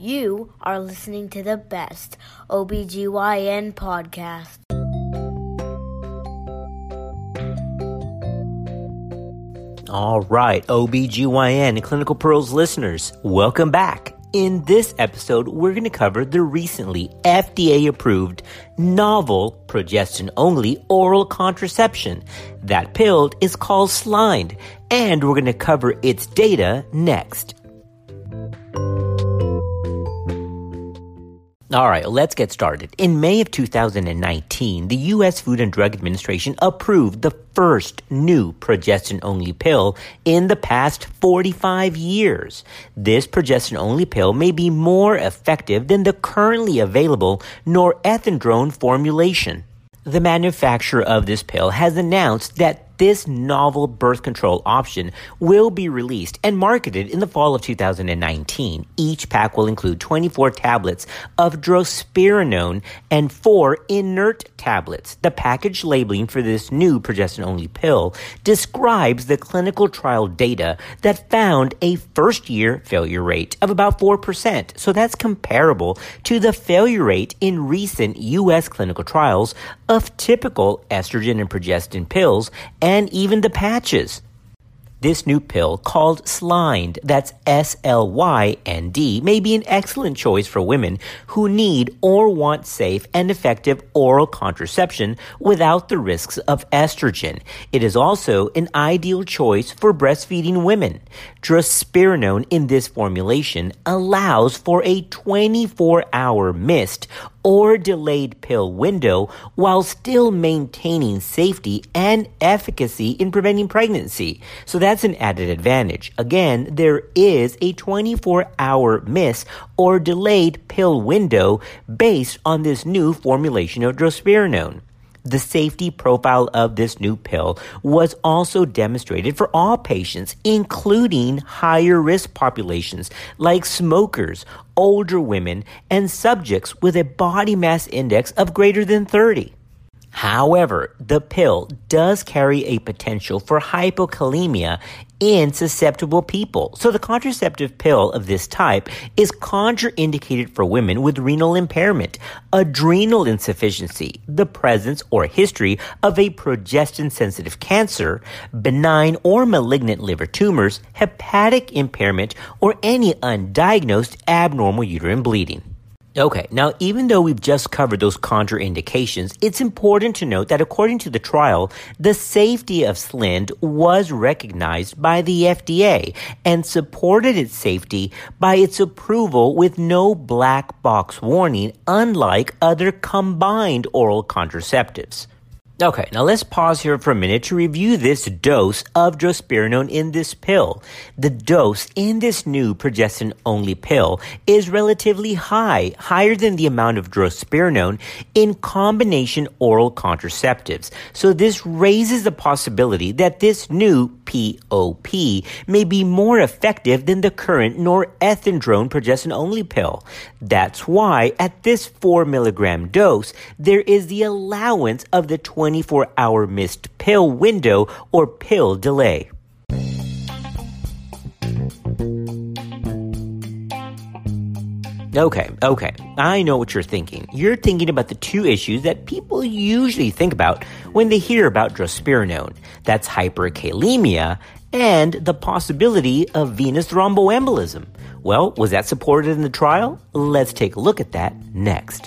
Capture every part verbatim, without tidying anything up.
You are listening to the best O B G Y N podcast. All right, O B G Y N and Clinical Pearls listeners, welcome back. In this episode, we're going to cover the recently F D A-approved novel progestin-only oral contraception. That pill is called Slynd, and we're going to cover its data next. All right, let's get started. In May of two thousand nineteen, the U S Food and Drug Administration approved the first new progestin-only pill in the past forty-five years. This progestin-only pill may be more effective than the currently available norethindrone formulation. The manufacturer of this pill has announced that this novel birth control option will be released and marketed in the fall of two thousand nineteen. Each pack will include twenty-four tablets of drospirenone and four inert tablets. The package labeling for this new progestin-only pill describes the clinical trial data that found a first-year failure rate of about four percent. So that's comparable to the failure rate in recent U S clinical trials of typical estrogen and progestin pills and even the patches. This new pill, called Slynd, that's S L Y N D, may be an excellent choice for women who need or want safe and effective oral contraception without the risks of estrogen. It is also an ideal choice for breastfeeding women. Drospirenone in this formulation allows for a twenty-four hour missed or delayed pill window while still maintaining safety and efficacy in preventing pregnancy. So that's an added advantage. Again, there is a twenty-four hour miss or delayed pill window based on this new formulation of drospirenone. The safety profile of this new pill was also demonstrated for all patients, including higher risk populations like smokers, older women, and subjects with a body mass index of greater than thirty. However, the pill does carry a potential for hypokalemia in susceptible people. So the contraceptive pill of this type is contraindicated for women with renal impairment, adrenal insufficiency, the presence or history of a progestin-sensitive cancer, benign or malignant liver tumors, hepatic impairment, or any undiagnosed abnormal uterine bleeding. Okay, now even though we've just covered those contraindications, it's important to note that according to the trial, the safety of Slynd was recognized by the F D A and supported its safety by its approval with no black box warning, unlike other combined oral contraceptives. Okay, now let's pause here for a minute to review this dose of drospirenone in this pill. The dose in this new progestin-only pill is relatively high, higher than the amount of drospirenone in combination oral contraceptives. So this raises the possibility that this new P O P may be more effective than the current norethindrone progestin-only pill. That's why at this four milligram dose, there is the allowance of the twenty-four hour missed pill window or pill delay. Okay, okay, I know what you're thinking. You're thinking about the two issues that people usually think about when they hear about drospirenone. That's hyperkalemia and the possibility of venous thromboembolism. Well, was that supported in the trial? Let's take a look at that next.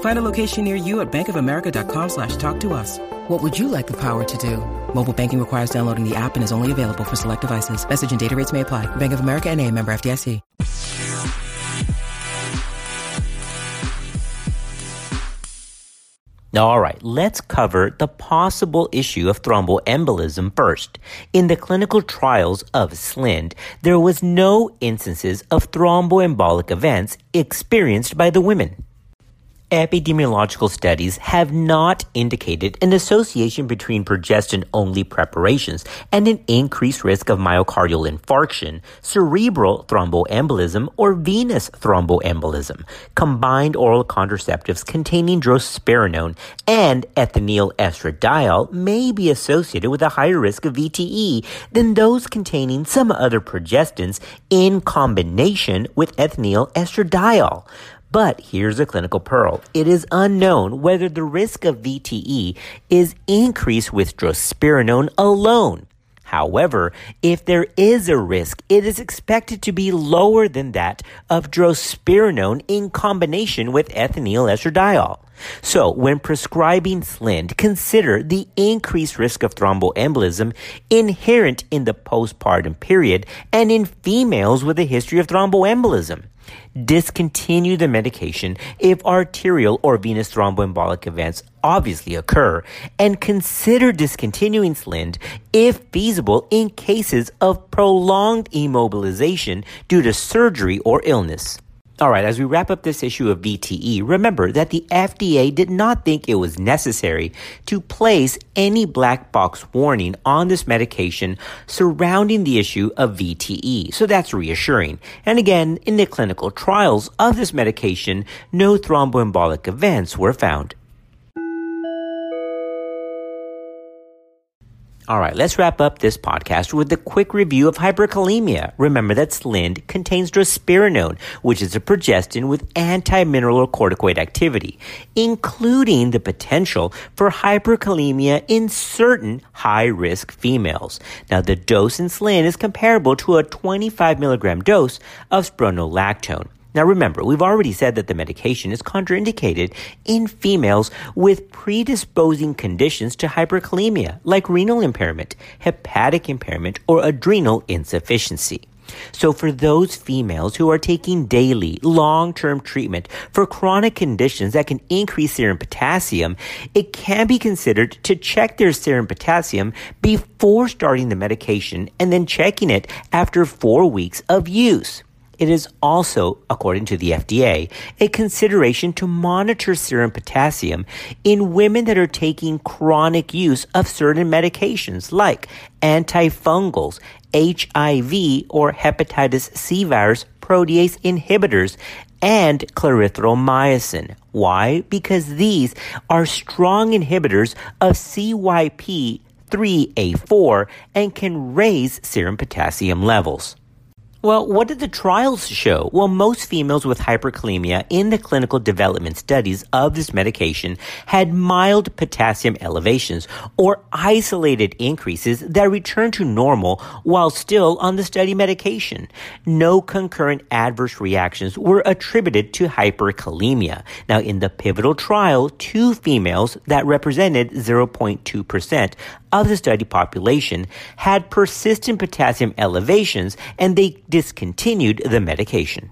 Find a location near you at bankofamerica.com slash talk to us. What would you like the power to do? Mobile banking requires downloading the app and is only available for select devices. Message and data rates may apply. Bank of America N A, member F D I C. All right, let's cover the possible issue of thromboembolism first. In the clinical trials of Slynd, there was no instances of thromboembolic events experienced by the women. Epidemiological studies have not indicated an association between progestin-only preparations and an increased risk of myocardial infarction, cerebral thromboembolism, or venous thromboembolism. Combined oral contraceptives containing drospirenone and ethinyl estradiol may be associated with a higher risk of V T E than those containing some other progestins in combination with ethinyl estradiol. But here's a clinical pearl. It is unknown whether the risk of V T E is increased with drospirenone alone. However, if there is a risk, it is expected to be lower than that of drospirenone in combination with ethinyl estradiol. So, when prescribing Slynd, consider the increased risk of thromboembolism inherent in the postpartum period and in females with a history of thromboembolism. Discontinue the medication if arterial or venous thromboembolic events obviously occur, and consider discontinuing Slynd if feasible in cases of prolonged immobilization due to surgery or illness. All right, as we wrap up this issue of V T E, remember that the F D A did not think it was necessary to place any black box warning on this medication surrounding the issue of V T E, so that's reassuring. And again, in the clinical trials of this medication, no thromboembolic events were found. All right, let's wrap up this podcast with a quick review of hyperkalemia. Remember that Slynd contains drospirenone, which is a progestin with anti-mineralocorticoid activity, including the potential for hyperkalemia in certain high-risk females. Now, the dose in Slynd is comparable to a twenty-five milligram dose of spironolactone. Now remember, we've already said that the medication is contraindicated in females with predisposing conditions to hyperkalemia, like renal impairment, hepatic impairment, or adrenal insufficiency. So for those females who are taking daily, long-term treatment for chronic conditions that can increase serum potassium, it can be considered to check their serum potassium before starting the medication and then checking it after four weeks of use. It is also, according to the F D A, a consideration to monitor serum potassium in women that are taking chronic use of certain medications like antifungals, H I V or hepatitis C virus protease inhibitors, and clarithromycin. Why? Because these are strong inhibitors of C Y P three A four and can raise serum potassium levels. Well, what did the trials show? Well, most females with hyperkalemia in the clinical development studies of this medication had mild potassium elevations or isolated increases that returned to normal while still on the study medication. No concurrent adverse reactions were attributed to hyperkalemia. Now, in the pivotal trial, two females that represented zero point two percent of the study population had persistent potassium elevations, and they discontinued the medication.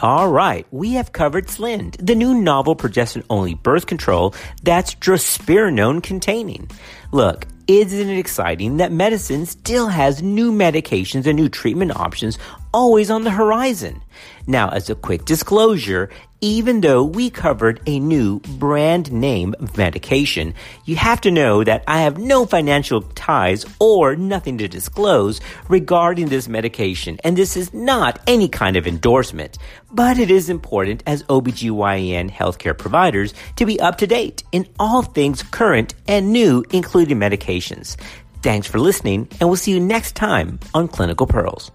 All right, we have covered Slynd, the new novel progestin-only birth control that's drospirenone-containing. Look, isn't it exciting that medicine still has new medications and new treatment options always on the horizon? Now, as a quick disclosure, even though we covered a new brand name medication, you have to know that I have no financial ties or nothing to disclose regarding this medication, and this is not any kind of endorsement. But it is important as O B G Y N healthcare providers to be up to date in all things current and new, including medications. Thanks for listening, and we'll see you next time on Clinical Pearls.